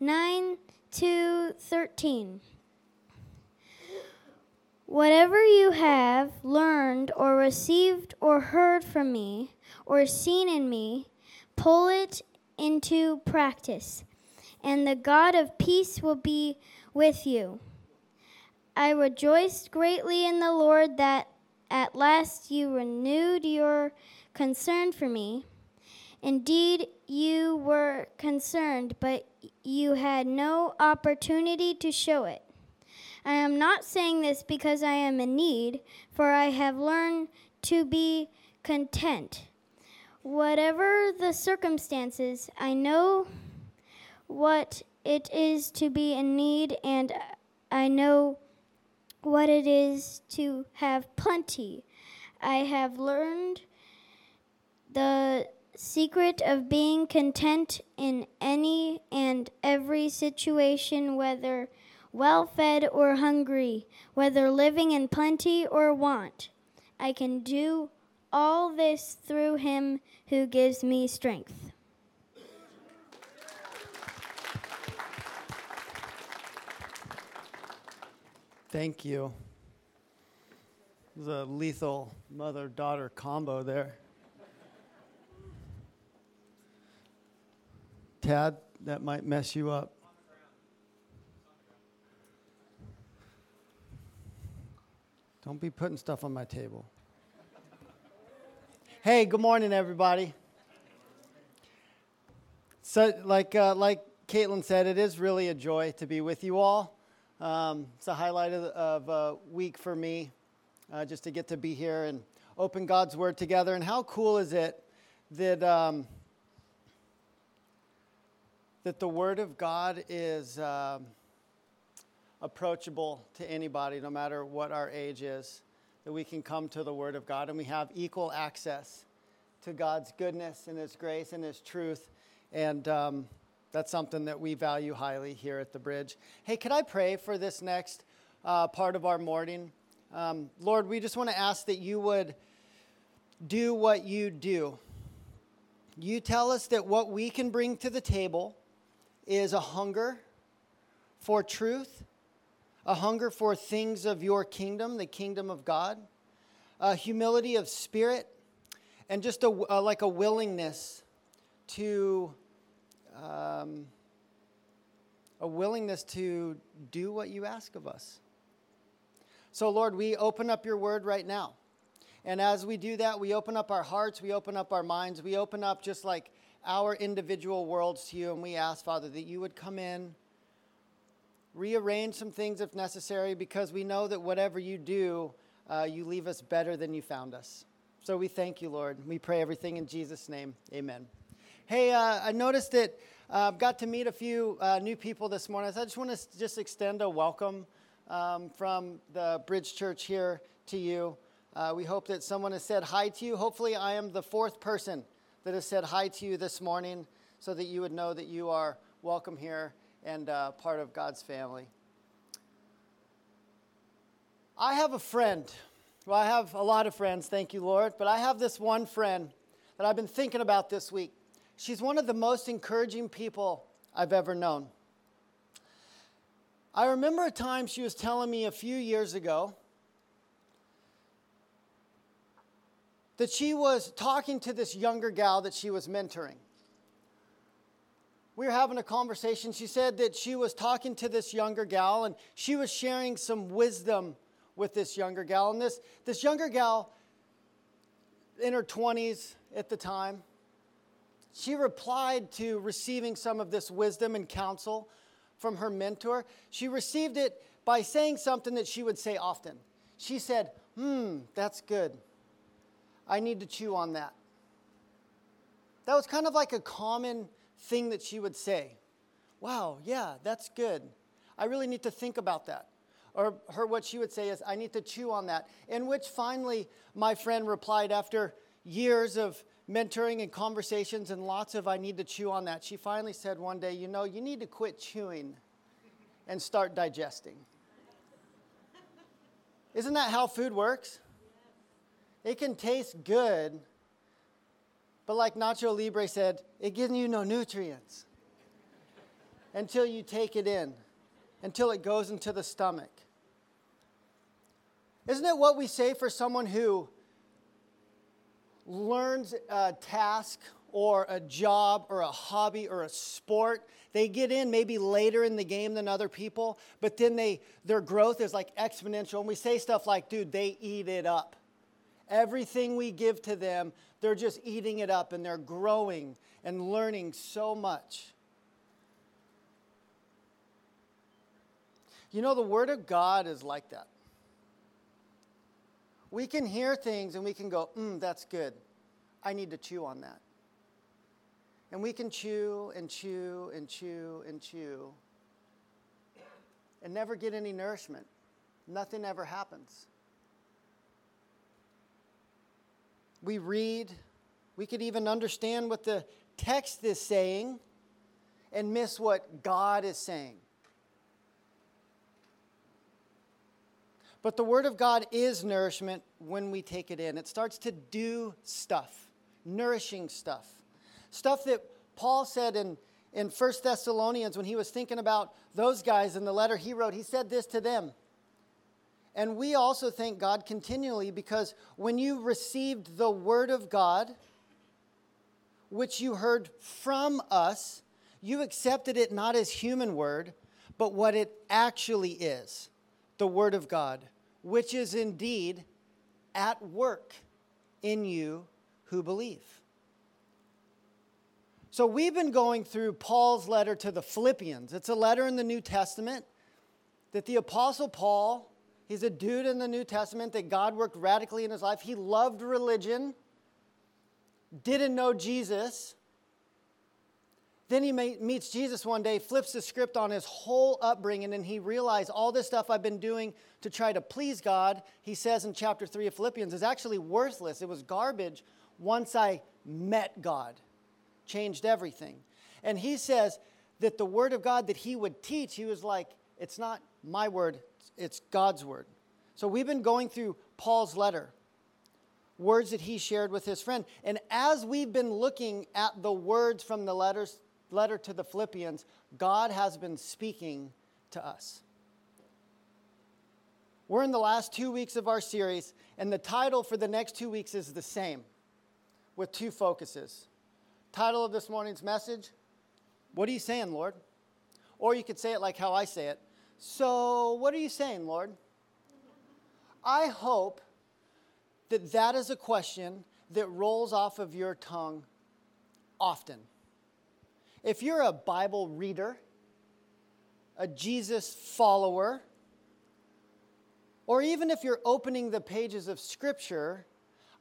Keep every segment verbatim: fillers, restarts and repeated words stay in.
nine to thirteen. Whatever you have learned or received or heard from me or seen in me, pull it into practice, and the God of peace will be with you. I rejoiced greatly in the Lord that at last you renewed your concern for me. Indeed, you were concerned, but you had no opportunity to show it. I am not saying this because I am in need, for I have learned to be content. Whatever the circumstances, I know what it is to be in need, and I know what it is to have plenty. I have learned the secret of being content in any and every situation, whether well-fed or hungry, whether living in plenty or want. I can do all this through him who gives me strength. Thank you. It was a lethal mother-daughter combo there. Tad, that might mess you up. Don't be putting stuff on my table. Hey, good morning, everybody. So, like uh, like Caitlin said, it is really a joy to be with you all. Um, it's a highlight of, of a week for me, uh, just to get to be here and open God's Word together. And how cool is it that um, that the Word of God is Um, approachable to anybody, no matter what our age is, that we can come to the Word of God and we have equal access to God's goodness and His grace and His truth, and um, that's something that we value highly here at the Bridge. Hey, could I pray for this next uh, part of our morning? Um, Lord, we just want to ask that you would do what you do. You tell us that what we can bring to the table is a hunger for truth, a hunger for things of your kingdom, the kingdom of God, a humility of spirit, and just a, uh, like a willingness to, um, a willingness to do what you ask of us. So, Lord, we open up your word right now. And as we do that, we open up our hearts, we open up our minds, we open up just like our individual worlds to you, and we ask, Father, that you would come in, rearrange some things if necessary, because we know that whatever you do, uh, you leave us better than you found us. So we thank you, Lord. We pray everything in Jesus' name. Amen. Hey, uh, I noticed that I've uh, got to meet a few uh, new people this morning. So I just want to just extend a welcome um, from the Bridge Church here to you. Uh, we hope that someone has said hi to you. Hopefully I am the fourth person that has said hi to you this morning, so that you would know that you are welcome here and uh, part of God's family. I have a friend. Well, I have a lot of friends, thank you, Lord, but I have this one friend that I've been thinking about this week. She's one of the most encouraging people I've ever known. I remember a time she was telling me a few years ago that she was talking to this younger gal that she was mentoring. We were having a conversation. She said that she was talking to this younger gal, and she was sharing some wisdom with this younger gal. And this, this younger gal, in her twenties at the time, she replied to receiving some of this wisdom and counsel from her mentor. She received it by saying something that she would say often. She said, hmm, that's good. I need to chew on that. That was kind of like a common thing that she would say. Wow, yeah, that's good. I really need to think about that. Or her, what she would say is, I need to chew on that. In which finally my friend replied, after years of mentoring and conversations and lots of I need to chew on that, she finally said one day, you know, you need to quit chewing and start digesting. Isn't that how food works? It can taste good, but like Nacho Libre said, it gives you no nutrients. until you take it in, until it goes into the stomach. Isn't it what we say for someone who learns a task or a job or a hobby or a sport? They get in maybe later in the game than other people, but then they their growth is like exponential. And we say stuff like, dude, they eat it up. Everything we give to them, they're just eating it up, and they're growing and learning so much. You know, the Word of God is like that. We can hear things and we can go, mm, that's good. I need to chew on that. And we can chew and chew and chew and chew and never get any nourishment. Nothing ever happens. We read, we could even understand what the text is saying and miss what God is saying. But the Word of God is nourishment when we take it in. It starts to do stuff, nourishing stuff. Stuff that Paul said in, in First Thessalonians when he was thinking about those guys in the letter he wrote. He said this to them. And we also thank God continually because when you received the Word of God, which you heard from us, you accepted it not as human word, but what it actually is, the Word of God, which is indeed at work in you who believe. So we've been going through Paul's letter to the Philippians. It's a letter in the New Testament that the Apostle Paul, he's a dude in the New Testament that God worked radically in his life. He loved religion, didn't know Jesus. Then he meets Jesus one day, flips the script on his whole upbringing, and he realized all this stuff I've been doing to try to please God, he says in chapter three of Philippians, is actually worthless. It was garbage once I met God. Changed everything. And he says that the Word of God that he would teach, he was like, it's not my word, it's God's word. So we've been going through Paul's letter, words that he shared with his friend. And as we've been looking at the words from the letters, letter to the Philippians, God has been speaking to us. We're in the last two weeks of our series, and the title for the next two weeks is the same, with two focuses. Title of this morning's message, what are you saying, Lord? Or you could say it like how I say it. So, what are you saying, Lord? I hope that that is a question that rolls off of your tongue often. If you're a Bible reader, a Jesus follower, or even if you're opening the pages of Scripture,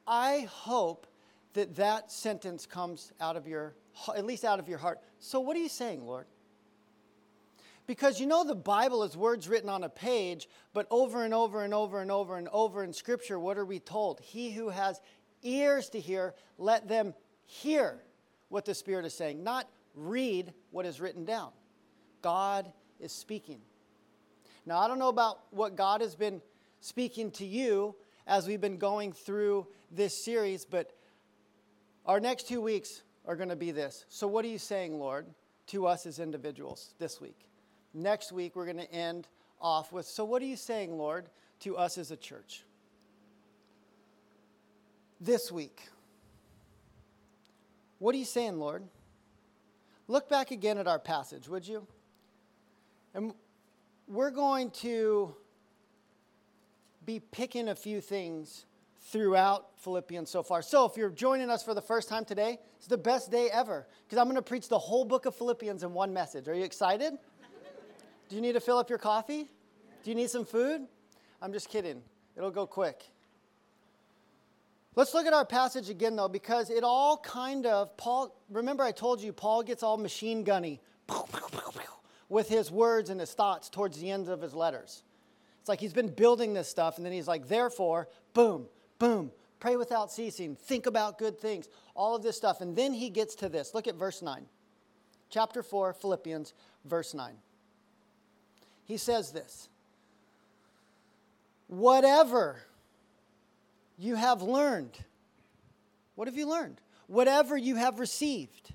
I hope that that sentence comes out of your, at least out of your heart. So what are you saying, Lord? Because you know the Bible is words written on a page, but over and over and over and over and over in Scripture, what are we told? He who has ears to hear, let them hear what the Spirit is saying, not read what is written down. God is speaking. Now, I don't know about what God has been speaking to you as we've been going through this series, but our next two weeks are going to be this. So what are you saying, Lord, to us as individuals this week? Next week, we're going to end off with, so what are you saying, Lord, to us as a church? This week, what are you saying, Lord? Look back again at our passage, would you? And we're going to be picking a few things throughout Philippians so far. So if you're joining us for the first time today, it's the best day ever because I'm going to preach the whole book of Philippians in one message. Are you excited? Do you need to fill up your coffee? Do you need some food? I'm just kidding. It'll go quick. Let's look at our passage again though, because it all kind of, Paul, remember I told you, Paul gets all machine gunny with his words and his thoughts towards the end of his letters. It's like he's been building this stuff and then he's like, therefore, boom, boom, pray without ceasing, think about good things, all of this stuff. And then he gets to this. Look at verse nine. Chapter four, Philippians, verse nine. He says this. Whatever you have learned, what have you learned? Whatever you have received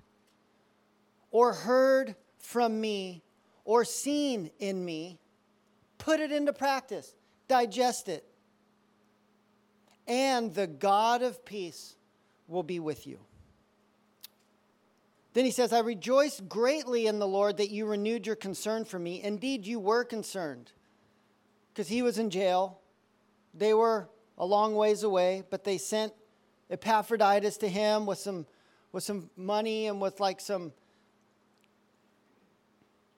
or heard from me or seen in me, put it into practice, digest it, and the God of peace will be with you. Then he says, I rejoice greatly in the Lord that you renewed your concern for me. Indeed, you were concerned, because he was in jail. They were a long ways away, but they sent Epaphroditus to him with some with some money and with like some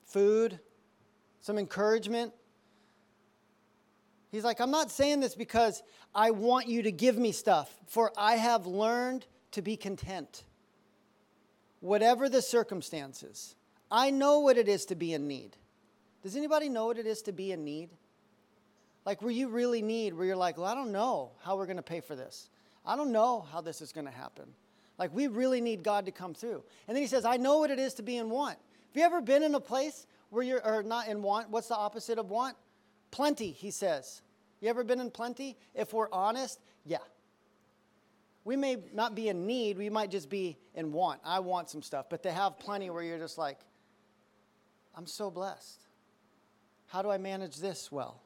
food, some encouragement. He's like, I'm not saying this because I want you to give me stuff, for I have learned to be content. Whatever the circumstances, I know what it is to be in need. Does anybody know what it is to be in need? Like where you really need, where you're like, well, I don't know how we're going to pay for this. I don't know how this is going to happen. Like we really need God to come through. And then he says, I know what it is to be in want. Have you ever been in a place where you're or not in want? What's the opposite of want? Plenty, he says. You ever been in plenty? If we're honest, yeah. We may not be in need. We might just be in want. I want some stuff. But to have plenty where you're just like, I'm so blessed. How do I manage this well?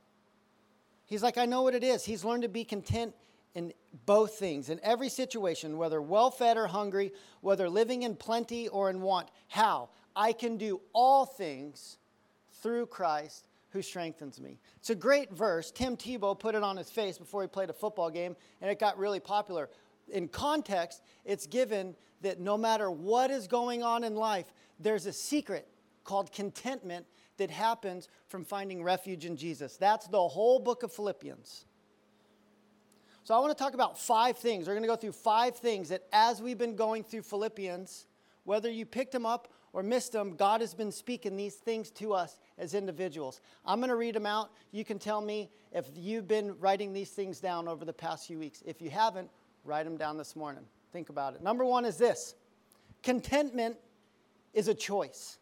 He's like, I know what it is. He's learned to be content in both things, in every situation, whether well-fed or hungry, whether living in plenty or in want. How? I can do all things through Christ who strengthens me. It's a great verse. Tim Tebow put it on his face before he played a football game, and it got really popular. In context, it's given that no matter what is going on in life, there's a secret called contentment that happens from finding refuge in Jesus. That's the whole book of Philippians. So I want to talk about five things. We're going to go through five things that as we've been going through Philippians, whether you picked them up or missed them, God has been speaking these things to us as individuals. I'm going to read them out. You can tell me if you've been writing these things down over the past few weeks. If you haven't, write them down this morning. Think about it. Number one is this. Contentment is a choice.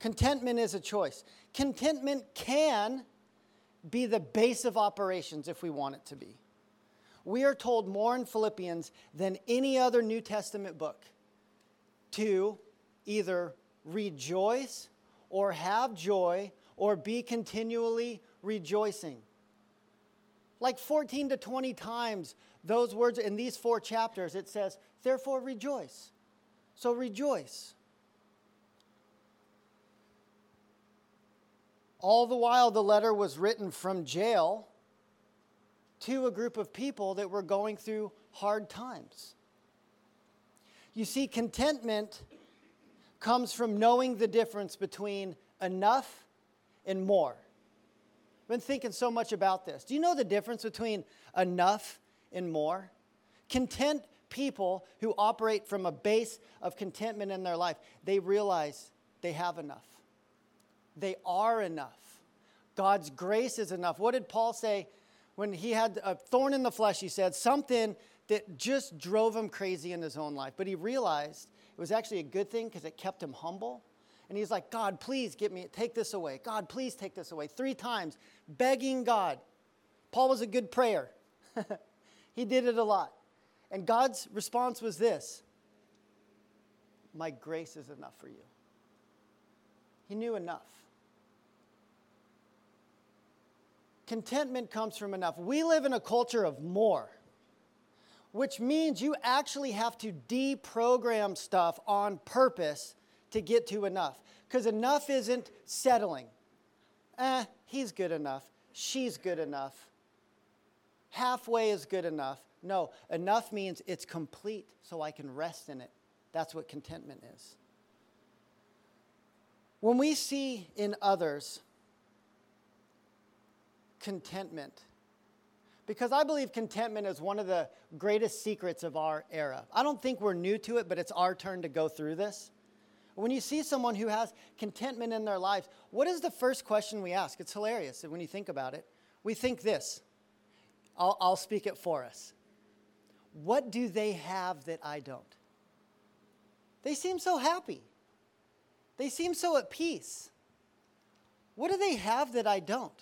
Contentment is a choice. Contentment can be the base of operations if we want it to be. We are told more in Philippians than any other New Testament book to either rejoice or have joy or be continually rejoicing. Like fourteen to twenty times, those words in these four chapters, it says, therefore rejoice. So rejoice. All the while, the letter was written from jail to a group of people that were going through hard times. You see, contentment comes from knowing the difference between enough and more. I've been thinking so much about this. Do you know the difference between enough and more? Content people who operate from a base of contentment in their life, they realize they have enough. They are enough. God's grace is enough. What did Paul say when he had a thorn in the flesh? He said something that just drove him crazy in his own life. But he realized it was actually a good thing because it kept him humble. And he's like, God, please get me, take this away. God, please take this away. Three times, begging God. Paul was a good prayer. He did it a lot. And God's response was this. My grace is enough for you. He knew enough. Contentment comes from enough. We live in a culture of more, which means you actually have to deprogram stuff on purpose to get to enough. Because enough isn't settling. Eh, he's good enough. She's good enough. Halfway is good enough. No, enough means it's complete so I can rest in it. That's what contentment is. When we see in others contentment, because I believe contentment is one of the greatest secrets of our era. I don't think we're new to it, but it's our turn to go through this. When you see someone who has contentment in their lives, what is the first question we ask? It's hilarious when you think about it. We think this. I'll, I'll speak it for us. What do they have that I don't? They seem so happy. They seem so at peace. What do they have that I don't?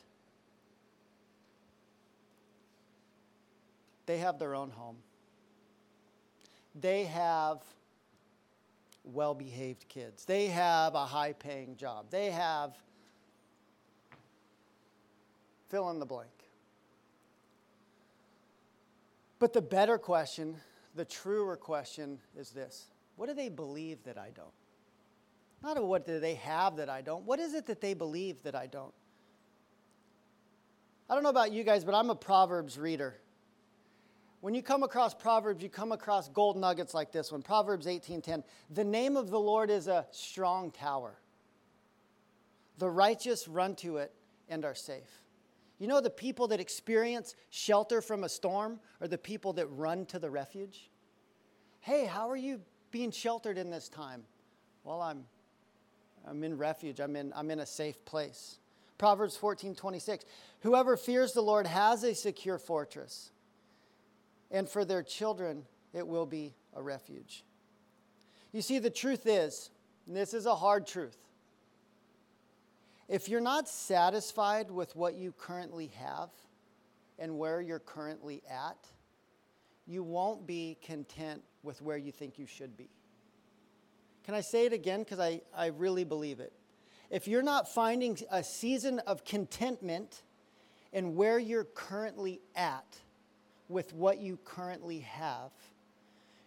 They have their own home. They have well-behaved kids. They have a high-paying job. They have fill in the blank. But the better question, the truer question is this. What do they believe that I don't? Not what do they have that I don't. What is it that they believe that I don't? I don't know about you guys, but I'm a Proverbs reader. When you come across Proverbs, you come across gold nuggets like this one. Proverbs eighteen ten. The name of the Lord is a strong tower. The righteous run to it and are safe. You know the people that experience shelter from a storm are the people that run to the refuge. Hey, how are you being sheltered in this time? Well, I'm I'm in refuge. I'm in I'm in a safe place. Proverbs fourteen twenty-six. Whoever fears the Lord has a secure fortress, and for their children it will be a refuge. You see, the truth is, and this is a hard truth, if you're not satisfied with what you currently have and where you're currently at, you won't be content with where you think you should be. Can I say it again? Because I, I really believe it. If you're not finding a season of contentment in where you're currently at with what you currently have,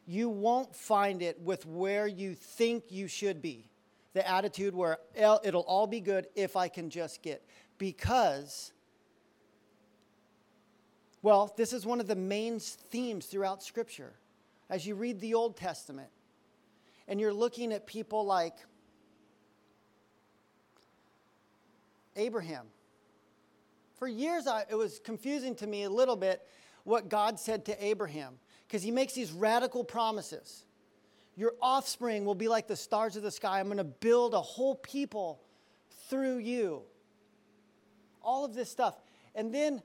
you won't find it with where you think you should be. The attitude where it'll all be good if I can just get. Because, well, this is one of the main themes throughout Scripture. As you read the Old Testament, and you're looking at people like Abraham. For years, I, it was confusing to me a little bit what God said to Abraham, because he makes these radical promises. Your offspring will be like the stars of the sky. I'm going to build a whole people through you. All of this stuff. And then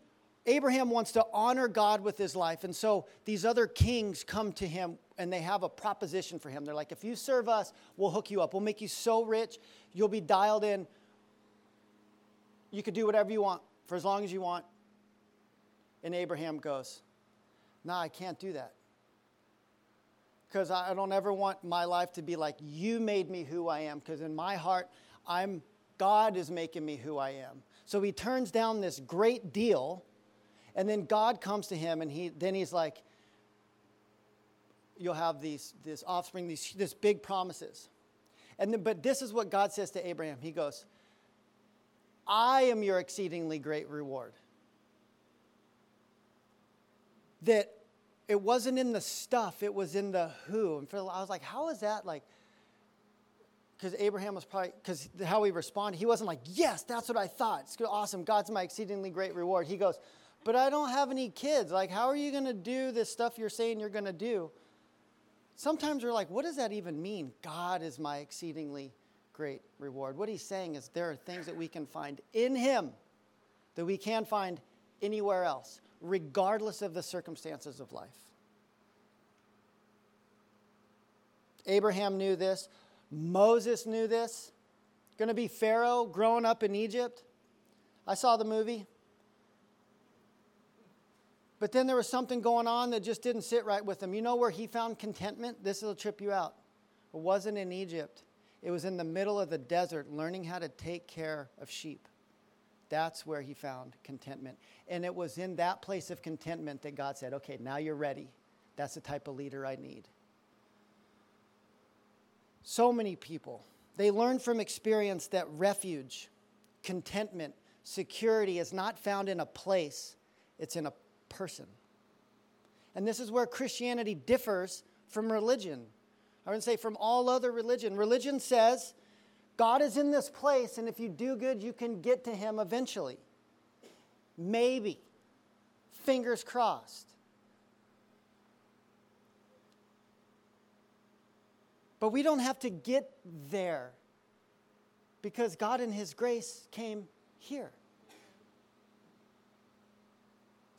Abraham wants to honor God with his life. And so these other kings come to him and they have a proposition for him. They're like, if you serve us, we'll hook you up. We'll make you so rich. You'll be dialed in. You could do whatever you want for as long as you want. And Abraham goes, nah, I can't do that. Because I don't ever want my life to be like, you made me who I am. Because in my heart, I'm God is making me who I am. So he turns down this great deal. And then God comes to him and he then he's like, you'll have these this offspring, these this big promises. And then, but this is what God says to Abraham. He goes, I am your exceedingly great reward. That it wasn't in the stuff, it was in the who. And for, I was like, how is that like? Because Abraham was probably, because how he responded, he wasn't like, yes, that's what I thought. It's awesome. God's my exceedingly great reward. He goes, but I don't have any kids. Like, how are you going to do this stuff you're saying you're going to do? Sometimes we're like, what does that even mean? God is my exceedingly great reward. What he's saying is there are things that we can find in him that we can't find anywhere else, regardless of the circumstances of life. Abraham knew this. Moses knew this. Going to be Pharaoh growing up in Egypt. I saw the movie. But then there was something going on that just didn't sit right with him. You know where he found contentment? This will trip you out. It wasn't in Egypt. It was in the middle of the desert, learning how to take care of sheep. That's where he found contentment. And it was in that place of contentment that God said, okay, now you're ready. That's the type of leader I need. So many people, they learn from experience that refuge, contentment, security is not found in a place. It's in a person. And this is where Christianity differs from religion. I would say from all other religion. Religion says, God is in this place, and if you do good, you can get to him eventually. Maybe. Fingers crossed. But we don't have to get there because God in his grace came here.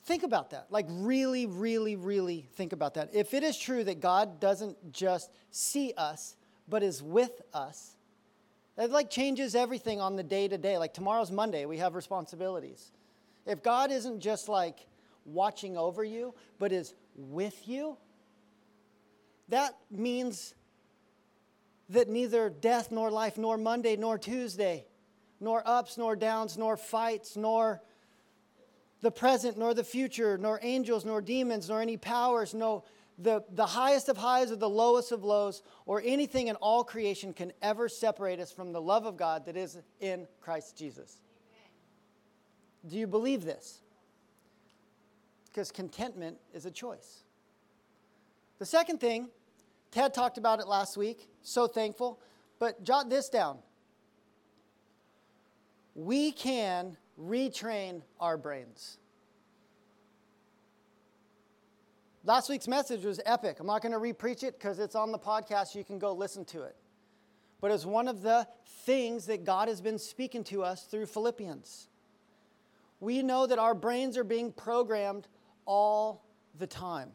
Think about that. Like really, really, really think about that. If it is true that God doesn't just see us, but is with us, that like changes everything on the day to day. Like tomorrow's Monday, we have responsibilities. If God isn't just like watching over you, but is with you, that means that neither death nor life nor Monday nor Tuesday nor ups nor downs nor fights nor the present nor the future nor angels nor demons nor any powers no the, the highest of highs or the lowest of lows or anything in all creation can ever separate us from the love of God that is in Christ Jesus. Amen. Do you believe this? Because contentment is a choice. The second thing, Ted talked about it last week, so thankful, but jot this down. We can retrain our brains. Last week's message was epic. I'm not going to re-preach it because it's on the podcast. You can go listen to it. But it's one of the things that God has been speaking to us through Philippians. We know that our brains are being programmed all the time.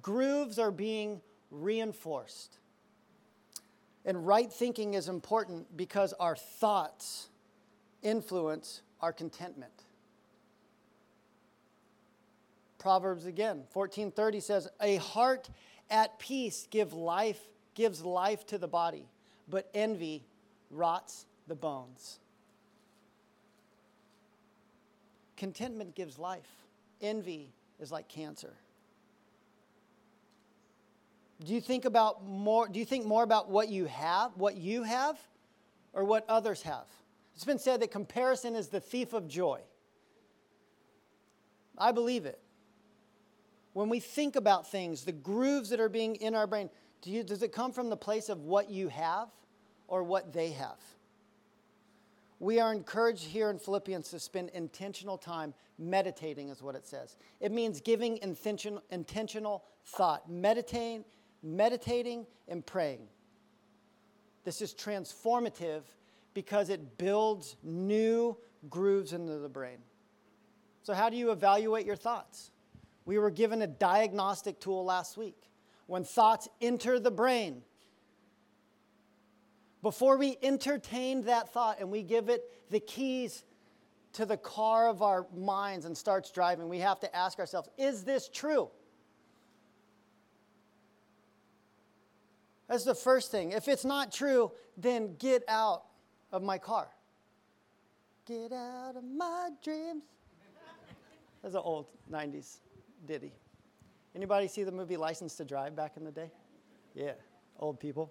Grooves are being reinforced. And right thinking is important because our thoughts influence our contentment. Proverbs again, fourteen thirty says, "A heart at peace give life, gives life to the body, but envy rots the bones." Contentment gives life. Envy is like cancer. Do you think about more, do you think more about what you have, what you have, or what others have? It's been said that comparison is the thief of joy. I believe it. When we think about things, the grooves that are being in our brain, do you, does it come from the place of what you have or what they have? We are encouraged here in Philippians to spend intentional time meditating, is what it says. It means giving intention, intentional thought, meditating, meditating and praying. This is transformative because it builds new grooves into the brain. So how do you evaluate your thoughts? We were given a diagnostic tool last week. When thoughts enter the brain, before we entertain that thought and we give it the keys to the car of our minds and starts driving, we have to ask ourselves, is this true? That's the first thing. If it's not true, then get out of my car. Get out of my dreams. That's an old nineties ditty. Anybody see the movie License to Drive back in the day? Yeah, old people.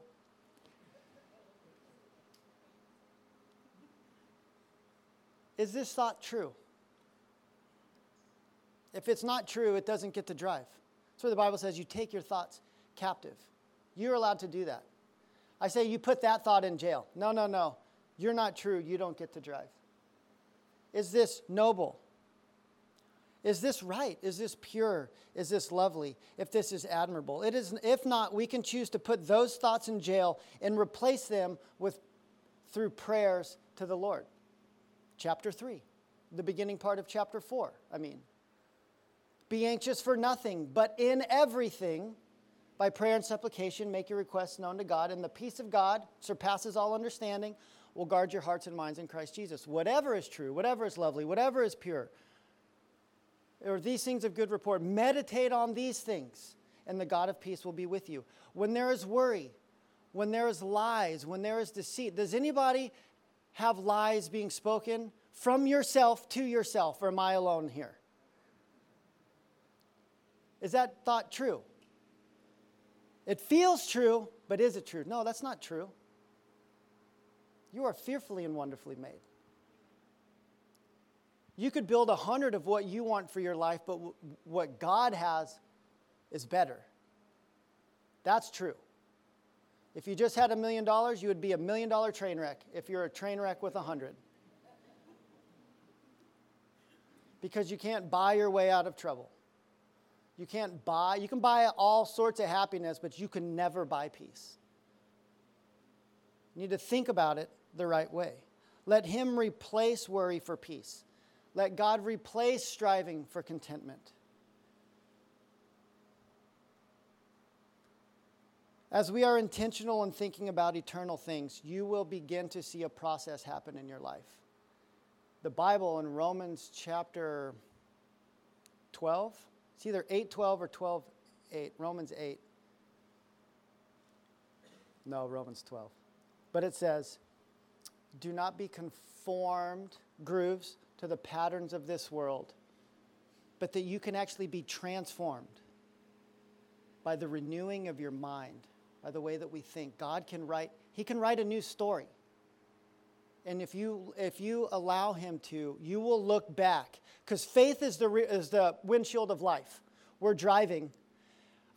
Is this thought true? If it's not true, it doesn't get to drive. That's where the Bible says you take your thoughts captive. You're allowed to do that. I say you put that thought in jail. No, no, no. You're not true. You don't get to drive. Is this noble? Is this right? Is this pure? Is this lovely? If this is admirable? It is. If not, we can choose to put those thoughts in jail and replace them with through prayers to the Lord. Chapter three, the beginning part of chapter four, I mean. Be anxious for nothing, but in everything, by prayer and supplication, make your requests known to God, and the peace of God surpasses all understanding, will guard your hearts and minds in Christ Jesus. Whatever is true, whatever is lovely, whatever is pure, or these things of good report, meditate on these things, and the God of peace will be with you. When there is worry, when there is lies, when there is deceit, does anybody have lies being spoken from yourself to yourself, or am I alone here? Is that thought true? It feels true, but is it true? No, that's not true. You are fearfully and wonderfully made. You could build a hundred of what you want for your life, but w- what God has is better. That's true. If you just had a million dollars, you would be a million dollar train wreck if you're a train wreck with a hundred. Because you can't buy your way out of trouble. You can't buy, you can buy all sorts of happiness, but you can never buy peace. You need to think about it the right way. Let Him replace worry for peace. Let God replace striving for contentment. As we are intentional in thinking about eternal things, you will begin to see a process happen in your life. The Bible in Romans chapter twelve, it's either eight twelve or twelve eight, Romans eight. No, Romans twelve. But it says, do not be conformed, grooves, to the patterns of this world, but that you can actually be transformed by the renewing of your mind, by the way that we think. God can write, he can write a new story. And if you if you allow him to, you will look back. Because faith is the is the windshield of life. We're driving.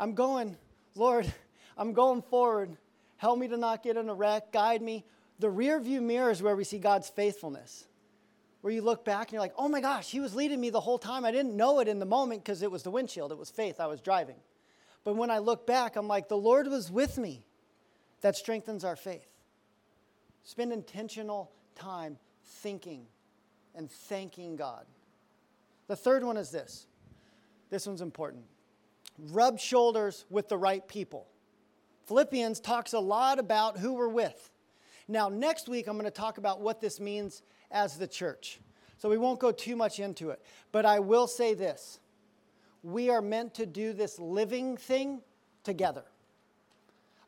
I'm going, Lord, I'm going forward. Help me to not get in a wreck. Guide me. The rear view mirror is where we see God's faithfulness. Where you look back and you're like, oh my gosh, he was leading me the whole time. I didn't know it in the moment because it was the windshield. It was faith. I was driving. But when I look back, I'm like, the Lord was with me. That strengthens our faith. Spend intentional time thinking and thanking God. The third one is this. This one's important. Rub shoulders with the right people. Philippians talks a lot about who we're with. Now, next week, I'm going to talk about what this means as the church. So we won't go too much into it. But I will say this. We are meant to do this living thing together.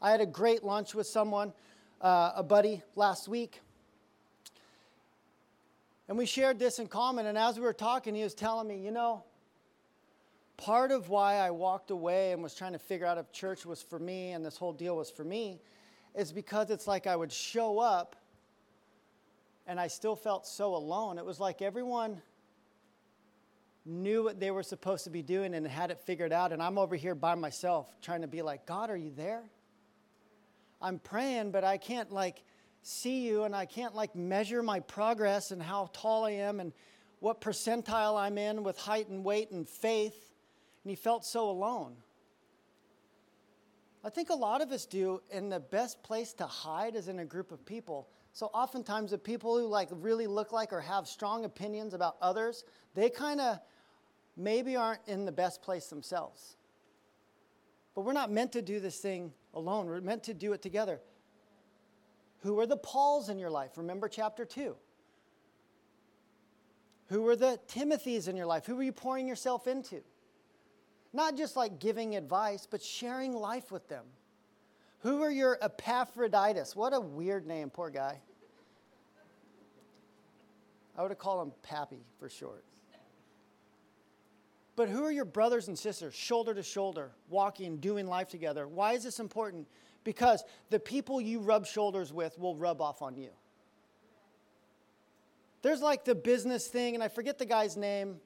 I had a great lunch with someone, uh, a buddy, last week. And we shared this in common. And as we were talking, he was telling me, you know, part of why I walked away and was trying to figure out if church was for me and this whole deal was for me is because it's like I would show up and I still felt so alone. It was like everyone knew what they were supposed to be doing and had it figured out, and I'm over here by myself trying to be like, God, are you there? I'm praying, but I can't like see you, and I can't like measure my progress and how tall I am and what percentile I'm in with height and weight and faith. And he felt so alone. I think a lot of us do, and the best place to hide is in a group of people. So oftentimes the people who like really look like or have strong opinions about others, they kind of maybe aren't in the best place themselves. But we're not meant to do this thing alone. We're meant to do it together. Who are the Pauls in your life? Remember chapter two. Who are the Timothys in your life? Who are you pouring yourself into? Not just like giving advice, but sharing life with them. Who are your Epaphroditus? What a weird name, poor guy. I would have called him Pappy for short. But who are your brothers and sisters, shoulder to shoulder, walking, doing life together? Why is this important? Because the people you rub shoulders with will rub off on you. There's like the business thing, and I forget the guy's name,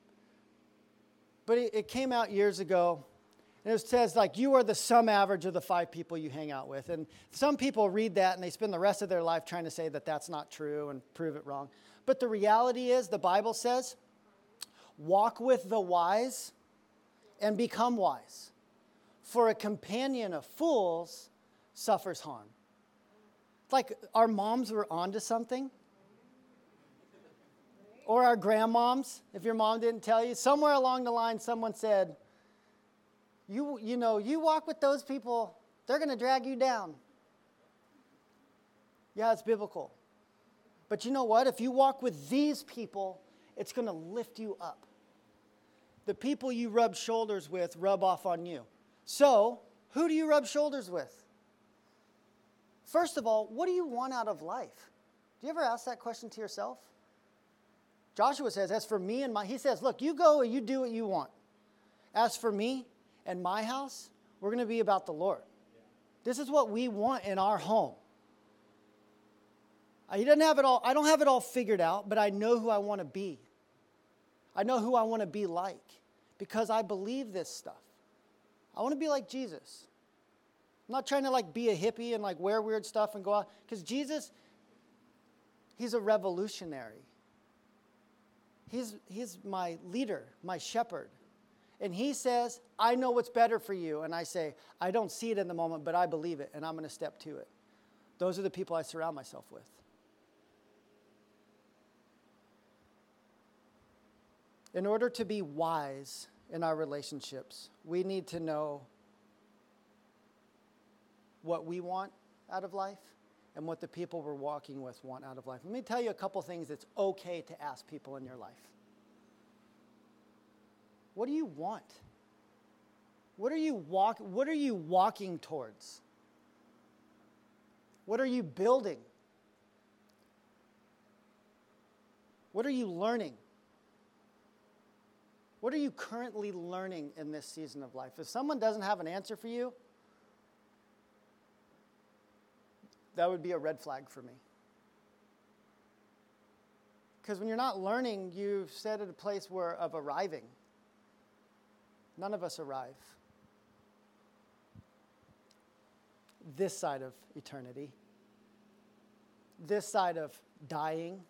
but it, it came out years ago. And it says, like, you are the sum average of the five people you hang out with. And some people read that, and they spend the rest of their life trying to say that that's not true and prove it wrong. But the reality is, the Bible says, walk with the wise and become wise. For a companion of fools suffers harm. It's like our moms were onto something. Or our grandmoms, if your mom didn't tell you. Somewhere along the line, someone said, You you know, you walk with those people, they're going to drag you down. Yeah, it's biblical. But you know what? If you walk with these people, it's going to lift you up. The people you rub shoulders with rub off on you. So, who do you rub shoulders with? First of all, what do you want out of life? Do you ever ask that question to yourself? Joshua says, as for me and my, he says, look, you go and you do what you want. As for me and my house, we're going to be about the Lord. This is what we want in our home. I didn't have it all. I don't have it all figured out, but I know who I want to be. I know who I want to be like because I believe this stuff. I want to be like Jesus. I'm not trying to like be a hippie and like wear weird stuff and go out because Jesus, he's a revolutionary. He's he's my leader, my shepherd. And he says, I know what's better for you. And I say, I don't see it in the moment, but I believe it, and I'm going to step to it. Those are the people I surround myself with. In order to be wise in our relationships, we need to know what we want out of life and what the people we're walking with want out of life. Let me tell you a couple things that's okay to ask people in your life. What do you want? What are you walk? What are you walking towards? What are you building? What are you learning? What are you currently learning in this season of life? If someone doesn't have an answer for you, that would be a red flag for me. Because when you're not learning, you've set at a place where of arriving. None of us arrive this side of eternity, this side of dying.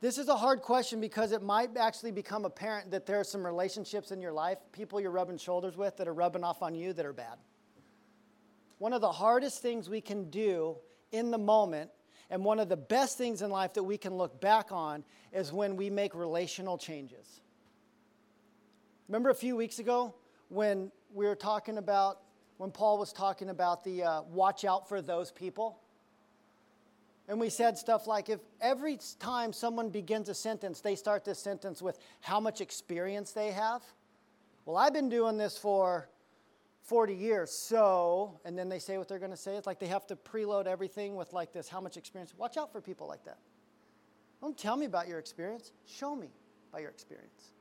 This is a hard question because it might actually become apparent that there are some relationships in your life, people you're rubbing shoulders with that are rubbing off on you that are bad. One of the hardest things we can do in the moment, and one of the best things in life that we can look back on, is when we make relational changes. Remember a few weeks ago when we were talking about, when Paul was talking about the uh, watch out for those people? And we said stuff like, if every time someone begins a sentence, they start this sentence with how much experience they have. Well, I've been doing this for forty years, so, and then they say what they're going to say. It's like they have to preload everything with like this, how much experience. Watch out for people like that. Don't tell me about your experience. Show me by your experience.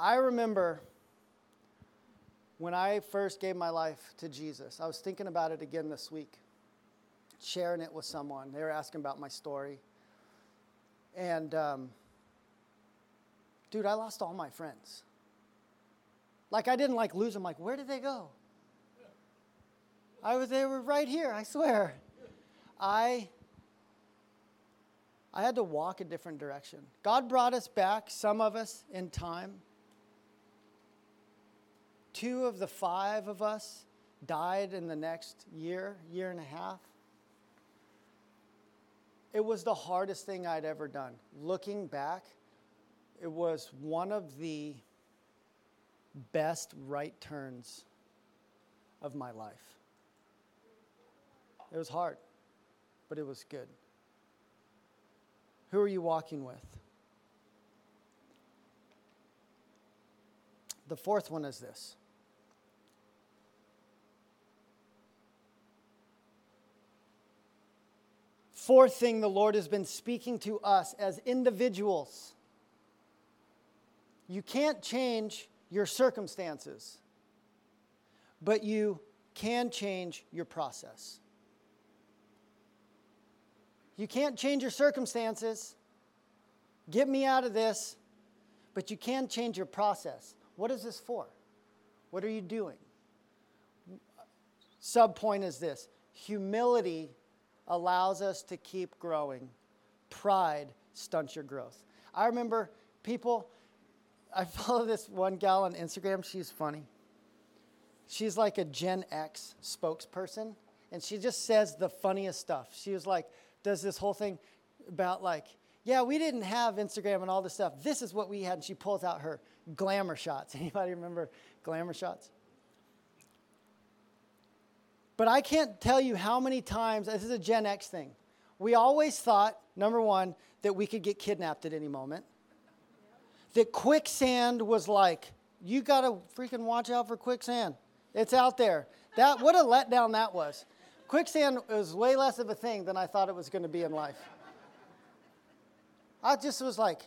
I remember when I first gave my life to Jesus, I was thinking about it again this week, sharing it with someone. They were asking about my story. And, um, dude, I lost all my friends. Like, I didn't, like, lose them. Like, where did they go? I was, they were right here, I swear. I, I had to walk a different direction. God brought us back, some of us, in time. Two of the five of us died in the next year, year and a half. It was the hardest thing I'd ever done. Looking back, it was one of the best right turns of my life. It was hard, but it was good. Who are you walking with? The fourth one is this. Fourth thing the Lord has been speaking to us as individuals. You can't change your circumstances, but you can change your process. You can't change your circumstances. Get me out of this, but you can change your process. What is this for? What are you doing? Subpoint is this. Humility allows us to keep growing. Pride stunts your growth. I remember people, I follow this one gal on Instagram. She's funny. She's like a Gen X spokesperson, and she just says the funniest stuff. She was like, does this whole thing about like, yeah, we didn't have Instagram and all this stuff. This is what we had, and she pulls out her glamour shots. Anybody remember glamour shots? But I can't tell you how many times, this is a Gen X thing, we always thought, number one, that we could get kidnapped at any moment. That quicksand was like, you got to freaking watch out for quicksand. It's out there. That what a letdown that was. Quicksand was way less of a thing than I thought it was going to be in life. I just was like,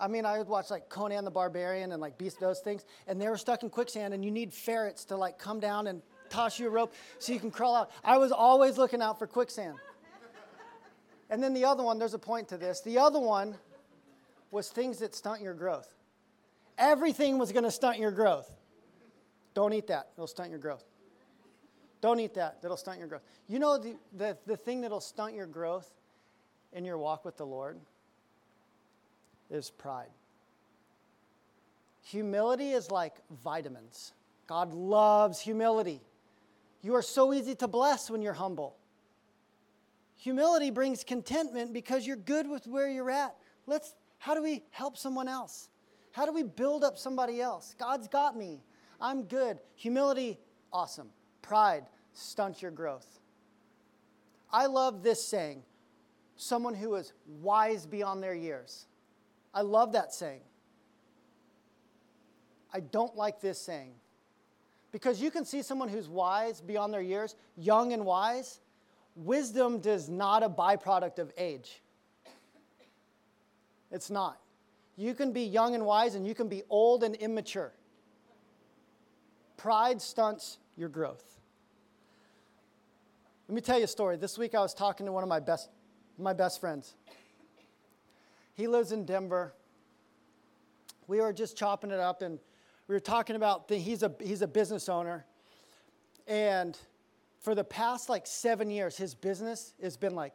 I mean, I would watch like Conan the Barbarian and like Beast, those things, and they were stuck in quicksand, and you need ferrets to like come down and toss you a rope so you can crawl out. I was always looking out for quicksand. And then the other one, there's a point to this. The other one was things that stunt your growth. Everything was going to stunt your growth. Don't eat that. It'll stunt your growth. Don't eat that. That'll stunt your growth. You know the, the, the thing that'll stunt your growth in your walk with the Lord is pride. Humility is like vitamins. God loves humility. You are so easy to bless when you're humble. Humility brings contentment because you're good with where you're at. Let's, how do we help someone else? How do we build up somebody else? God's got me. I'm good. Humility, awesome. Pride stunts your growth. I love this saying, someone who is wise beyond their years. I love that saying. I don't like this saying. Because you can see someone who's wise beyond their years, young and wise. Wisdom is not a byproduct of age. It's not. You can be young and wise, and you can be old and immature. Pride stunts your growth. Let me tell you a story. This week I was talking to one of my best, my best friends. He lives in Denver. We were just chopping it up, and we were talking about the, he's a he's a business owner, and for the past like seven years, his business has been like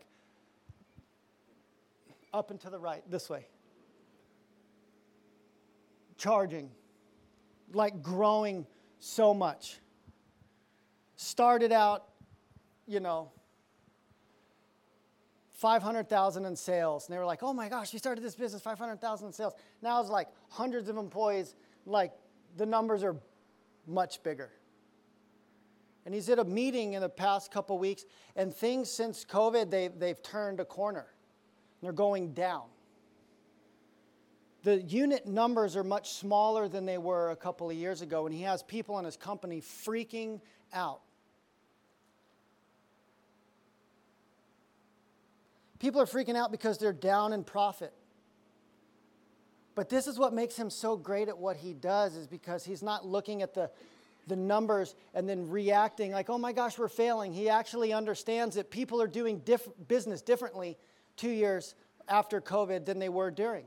up and to the right, this way, charging, like growing so much. Started out, you know, five hundred thousand in sales. And they were like, oh my gosh, you started this business, five hundred thousand in sales. Now it's like hundreds of employees. Like the numbers are much bigger. And he's at a meeting in the past couple weeks. And things since COVID, they, they've turned a corner. And they're going down. The unit numbers are much smaller than they were a couple of years ago. And he has people in his company freaking out. People are freaking out because they're down in profit. But this is what makes him so great at what he does, is because he's not looking at the, the numbers and then reacting like, oh my gosh, we're failing. He actually understands that people are doing diff- business differently two years after COVID than they were during.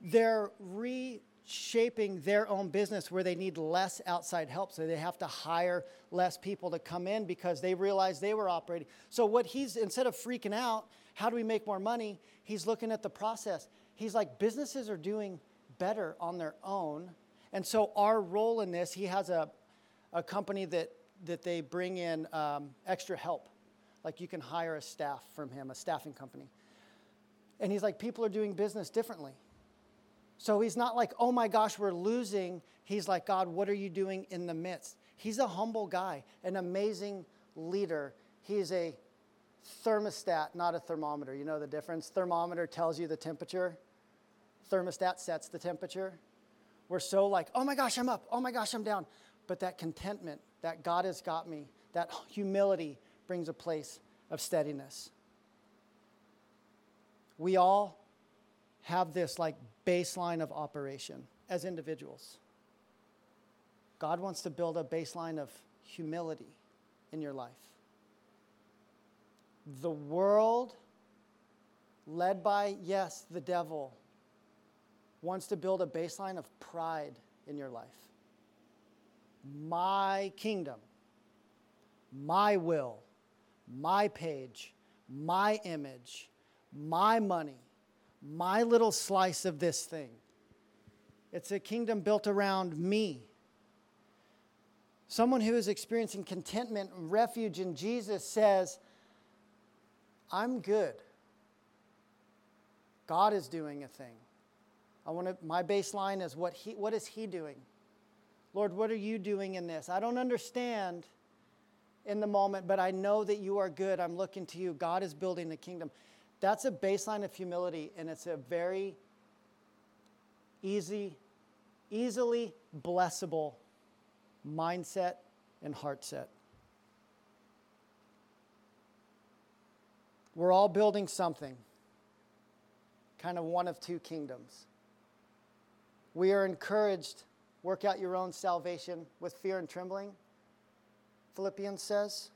They're reshaping their own business where they need less outside help. So they have to hire less people to come in because they realized they were operating. So what he's, instead of freaking out, how do we make more money? He's looking at the process. He's like, businesses are doing better on their own. And so our role in this, he has a, a company that, that they bring in um, extra help. Like you can hire a staff from him, a staffing company. And he's like, people are doing business differently. So he's not like, oh my gosh, we're losing. He's like, God, what are you doing in the midst? He's a humble guy, an amazing leader. He's a thermostat, not a thermometer. You know the difference? Thermometer tells you the temperature. Thermostat sets the temperature. We're so like, oh my gosh, I'm up. Oh my gosh, I'm down. But that contentment, that God has got me, that humility brings a place of steadiness. We all have this like baseline of operation as individuals. God wants to build a baseline of humility in your life. The world, led by, yes, the devil, wants to build a baseline of pride in your life. My kingdom, my will, my page, my image, my money, my little slice of this thing. It's a kingdom built around me. Someone who is experiencing contentment and refuge in Jesus says, I'm good. God is doing a thing. I want to, my baseline is what he what is he doing? Lord, what are you doing in this? I don't understand in the moment, but I know that you are good. I'm looking to you. God is building the kingdom. That's a baseline of humility, and it's a very easy, easily blessable mindset and heart set. We're all building something, kind of one of two kingdoms. We are encouraged, work out your own salvation with fear and trembling, Philippians says.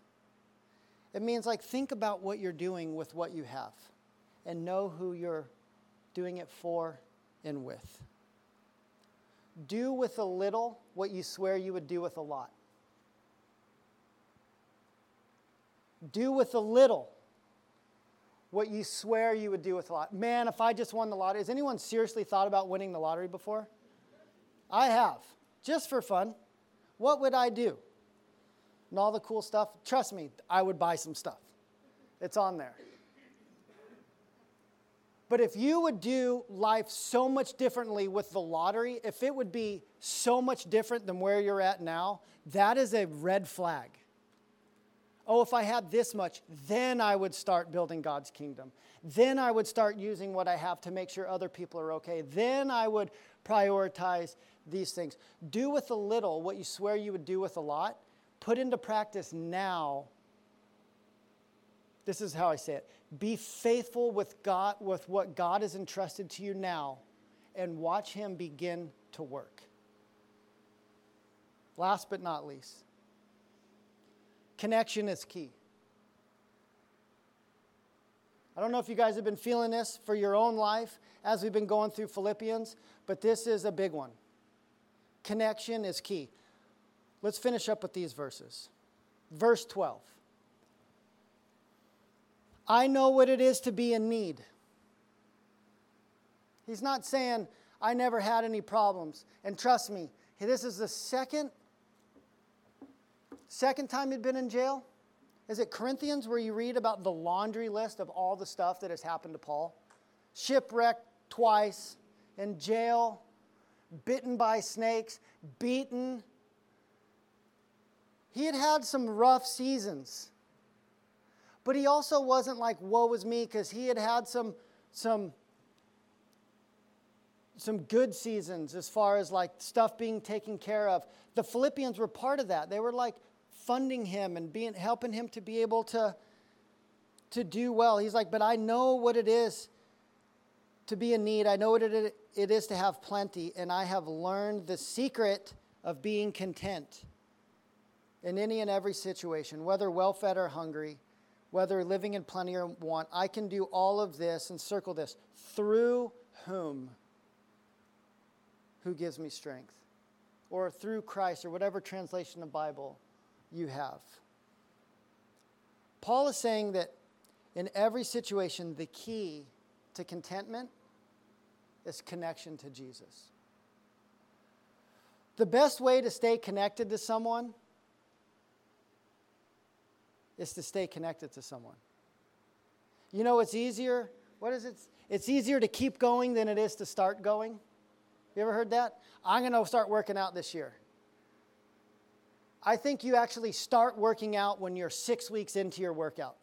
It means like think about what you're doing with what you have. And know who you're doing it for and with. Do with a little what you swear you would do with a lot. Do with a little what you swear you would do with a lot. Man, if I just won the lottery. Has anyone seriously thought about winning the lottery before? I have, just for fun. What would I do? And all the cool stuff. Trust me, I would buy some stuff. It's on there. But if you would do life so much differently with the lottery, if it would be so much different than where you're at now, that is a red flag. Oh, if I had this much, then I would start building God's kingdom. Then I would start using what I have to make sure other people are okay. Then I would prioritize these things. Do with a little what you swear you would do with a lot. Put into practice now. This is how I say it. Be faithful with God, with what God has entrusted to you now, and watch Him begin to work. Last but not least, connection is key. I don't know if you guys have been feeling this for your own life as we've been going through Philippians, but this is a big one. Connection is key. Let's finish up with these verses. Verse twelve. I know what it is to be in need. He's not saying, I never had any problems. And trust me, this is the second, second time he'd been in jail. Is it Corinthians where you read about the laundry list of all the stuff that has happened to Paul? Shipwrecked twice, in jail, bitten by snakes, beaten. He had had some rough seasons. But he also wasn't like, woe is me, because he had had some, some, some good seasons as far as like stuff being taken care of. The Philippians were part of that. They were like, funding him and being helping him to be able to, to do well. He's like, but I know what it is to be in need. I know what it, it is to have plenty, and I have learned the secret of being content in any and every situation, whether well-fed or hungry, whether living in plenty or want. I can do all of this, and circle this, through whom? Who gives me strength? Or through Christ, or whatever translation of the Bible you have. Paul is saying that in every situation, the key to contentment is connection to Jesus. The best way to stay connected to someone is to stay connected to someone. You know, it's easier, what is it? It's easier to keep going than it is to start going. You ever heard that? I'm going to start working out this year. I think you actually start working out when you're six weeks into your workout.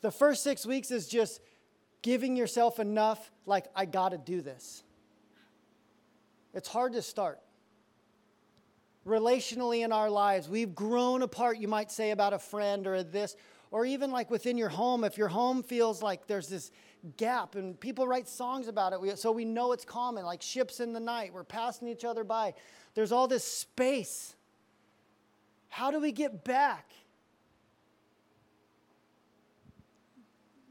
The first six weeks is just giving yourself enough, like, I got to do this. It's hard to start. Relationally in our lives, we've grown apart, you might say, about a friend or this, or even like within your home. If your home feels like there's this gap, and people write songs about it, so we know it's common, like ships in the night, we're passing each other by. There's all this space. How do we get back?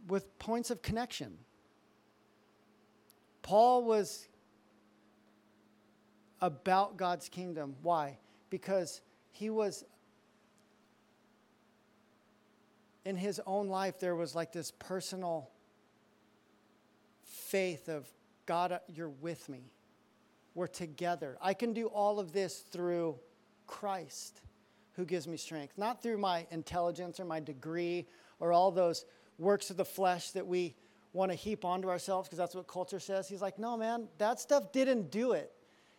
With points of connection. Paul was about God's kingdom. Why? Because he was, in his own life, there was like this personal faith of, God, you're with me. We're together. I can do all of this through Christ, who gives me strength, not through my intelligence or my degree or all those works of the flesh that we want to heap onto ourselves because that's what culture says. He's like, no, man, that stuff didn't do it.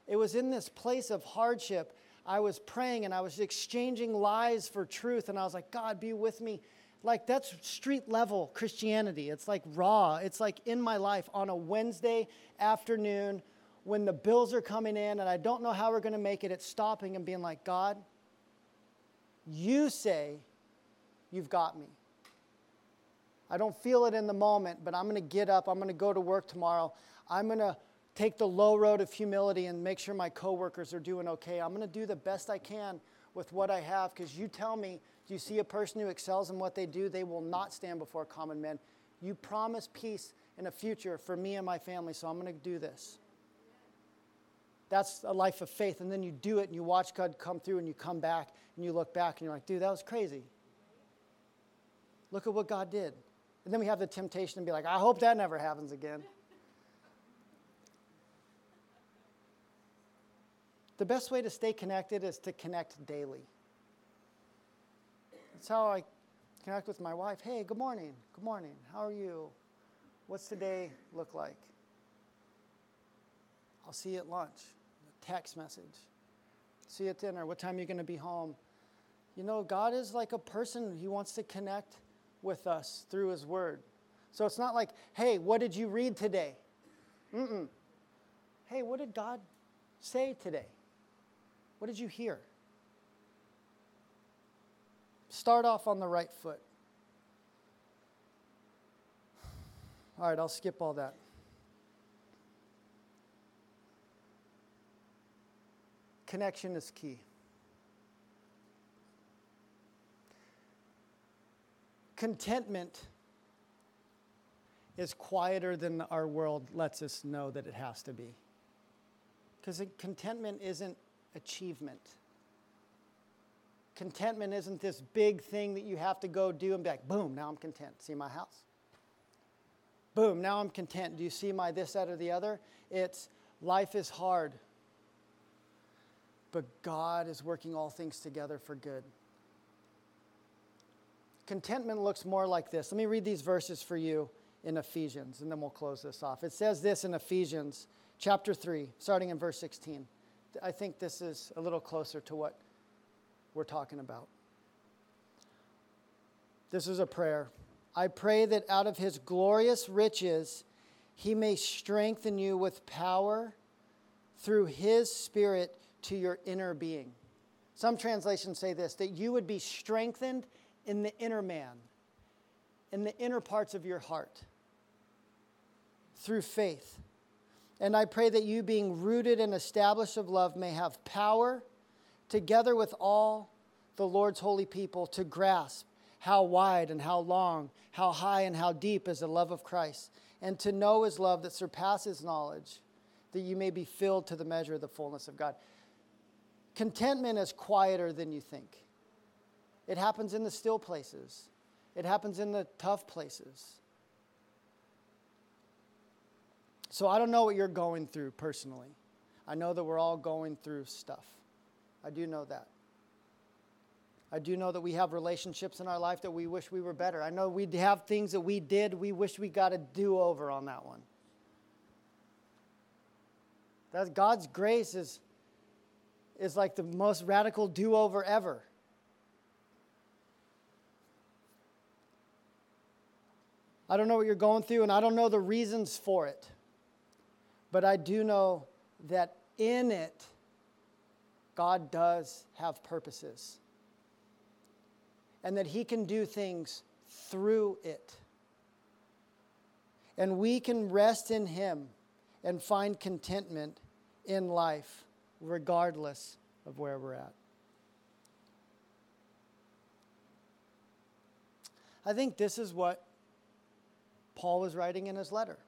It was in this place of hardship. I was praying and I was exchanging lies for truth, and I was like, God, be with me. Like, that's street level Christianity. It's like raw. It's like in my life on a Wednesday afternoon when the bills are coming in and I don't know how we're going to make it. It's stopping and being like, God, you say, you've got me. I don't feel it in the moment, but I'm going to get up. I'm going to go to work tomorrow. I'm going to take the low road of humility and make sure my coworkers are doing okay. I'm going to do the best I can with what I have, because you tell me, do you see a person who excels in what they do? They will not stand before common men. You promise peace and a future for me and my family, so I'm going to do this. That's a life of faith, and then you do it, and you watch God come through, and you come back, and you look back, and you're like, dude, that was crazy. Look at what God did. And then we have the temptation to be like, I hope that never happens again. The best way to stay connected is to connect daily. That's how I connect with my wife. Hey, good morning. Good morning. How are you? What's today look like? I'll see you at lunch. Text message. See you at dinner. What time are you going to be home? You know, God is like a person. He wants to connect with us through His Word. So it's not like, hey, what did you read today? Mm-mm. Hey, what did God say today? What did you hear? Start off on the right foot. All right, I'll skip all that. Connection is key. Contentment is quieter than our world lets us know that it has to be. Because contentment isn't achievement. Contentment isn't this big thing that you have to go do and be like, boom, now I'm content. See my house? Boom, now I'm content. Do you see my this, that, or the other? It's life is hard, but God is working all things together for good. Contentment looks more like this. Let me read these verses for you in Ephesians, and then we'll close this off. It says this in Ephesians chapter three, starting in verse sixteen. I think this is a little closer to what we're talking about. This is a prayer. I pray that out of his glorious riches, he may strengthen you with power through his Spirit to your inner being. Some translations say this, that you would be strengthened in the inner man, in the inner parts of your heart, through faith. And I pray that you, being rooted and established of love, may have power, together with all the Lord's holy people, to grasp how wide and how long, how high and how deep is the love of Christ, and to know his love that surpasses knowledge, that you may be filled to the measure of the fullness of God. Contentment is quieter than you think. It happens in the still places. It happens in the tough places. So I don't know what you're going through personally. I know that we're all going through stuff. I do know that. I do know that we have relationships in our life that we wish we were better. I know we have things that we did we wish we got a do-over on that one. That's God's grace is, is like the most radical do-over ever. I don't know what you're going through, and I don't know the reasons for it. But I do know that in it, God does have purposes. And that he can do things through it. And we can rest in him and find contentment in life, regardless of where we're at. I think this is what Paul was writing in his letter.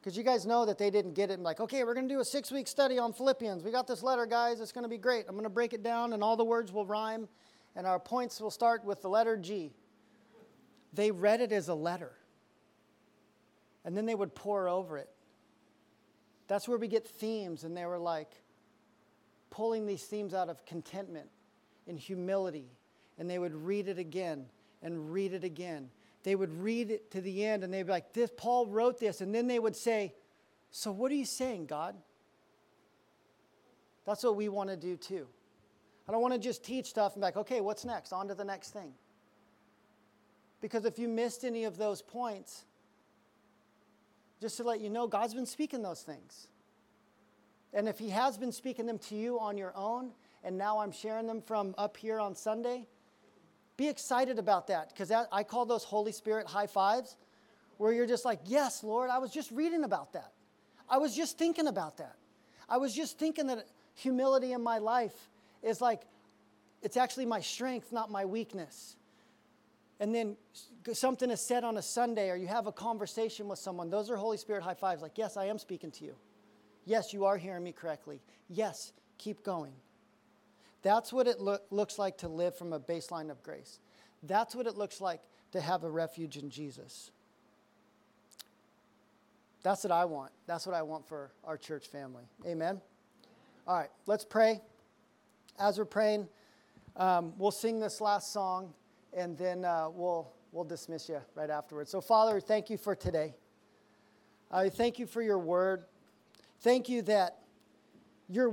Because you guys know that they didn't get it and like, okay, we're going to do a six-week study on Philippians. We got this letter, guys. It's going to be great. I'm going to break it down and all the words will rhyme and our points will start with the letter G. They read it as a letter. And then they would pore over it. That's where we get themes, and they were like pulling these themes out of contentment and humility. And they would read it again and read it again. They would read it to the end, and they'd be like, "This Paul wrote this." And then they would say, "So what are you saying, God?" That's what we want to do too. I don't want to just teach stuff and be like, okay, what's next? On to the next thing. Because if you missed any of those points, just to let you know, God's been speaking those things. And if he has been speaking them to you on your own, and now I'm sharing them from up here on Sunday, be excited about that, because I call those Holy Spirit high fives, where you're just like, yes, Lord, I was just reading about that. I was just thinking about that. I was just thinking that humility in my life is like, it's actually my strength, not my weakness. And then something is said on a Sunday or you have a conversation with someone. Those are Holy Spirit high fives. Like, yes, I am speaking to you. Yes, you are hearing me correctly. Yes, keep going. That's what it lo- looks like to live from a baseline of grace. That's what it looks like to have a refuge in Jesus. That's what I want. That's what I want for our church family. Amen? All right, let's pray. As we're praying, um, we'll sing this last song. And then uh, we'll we'll dismiss you right afterwards. So, Father, thank you for today. I uh, thank you for your word. Thank you that your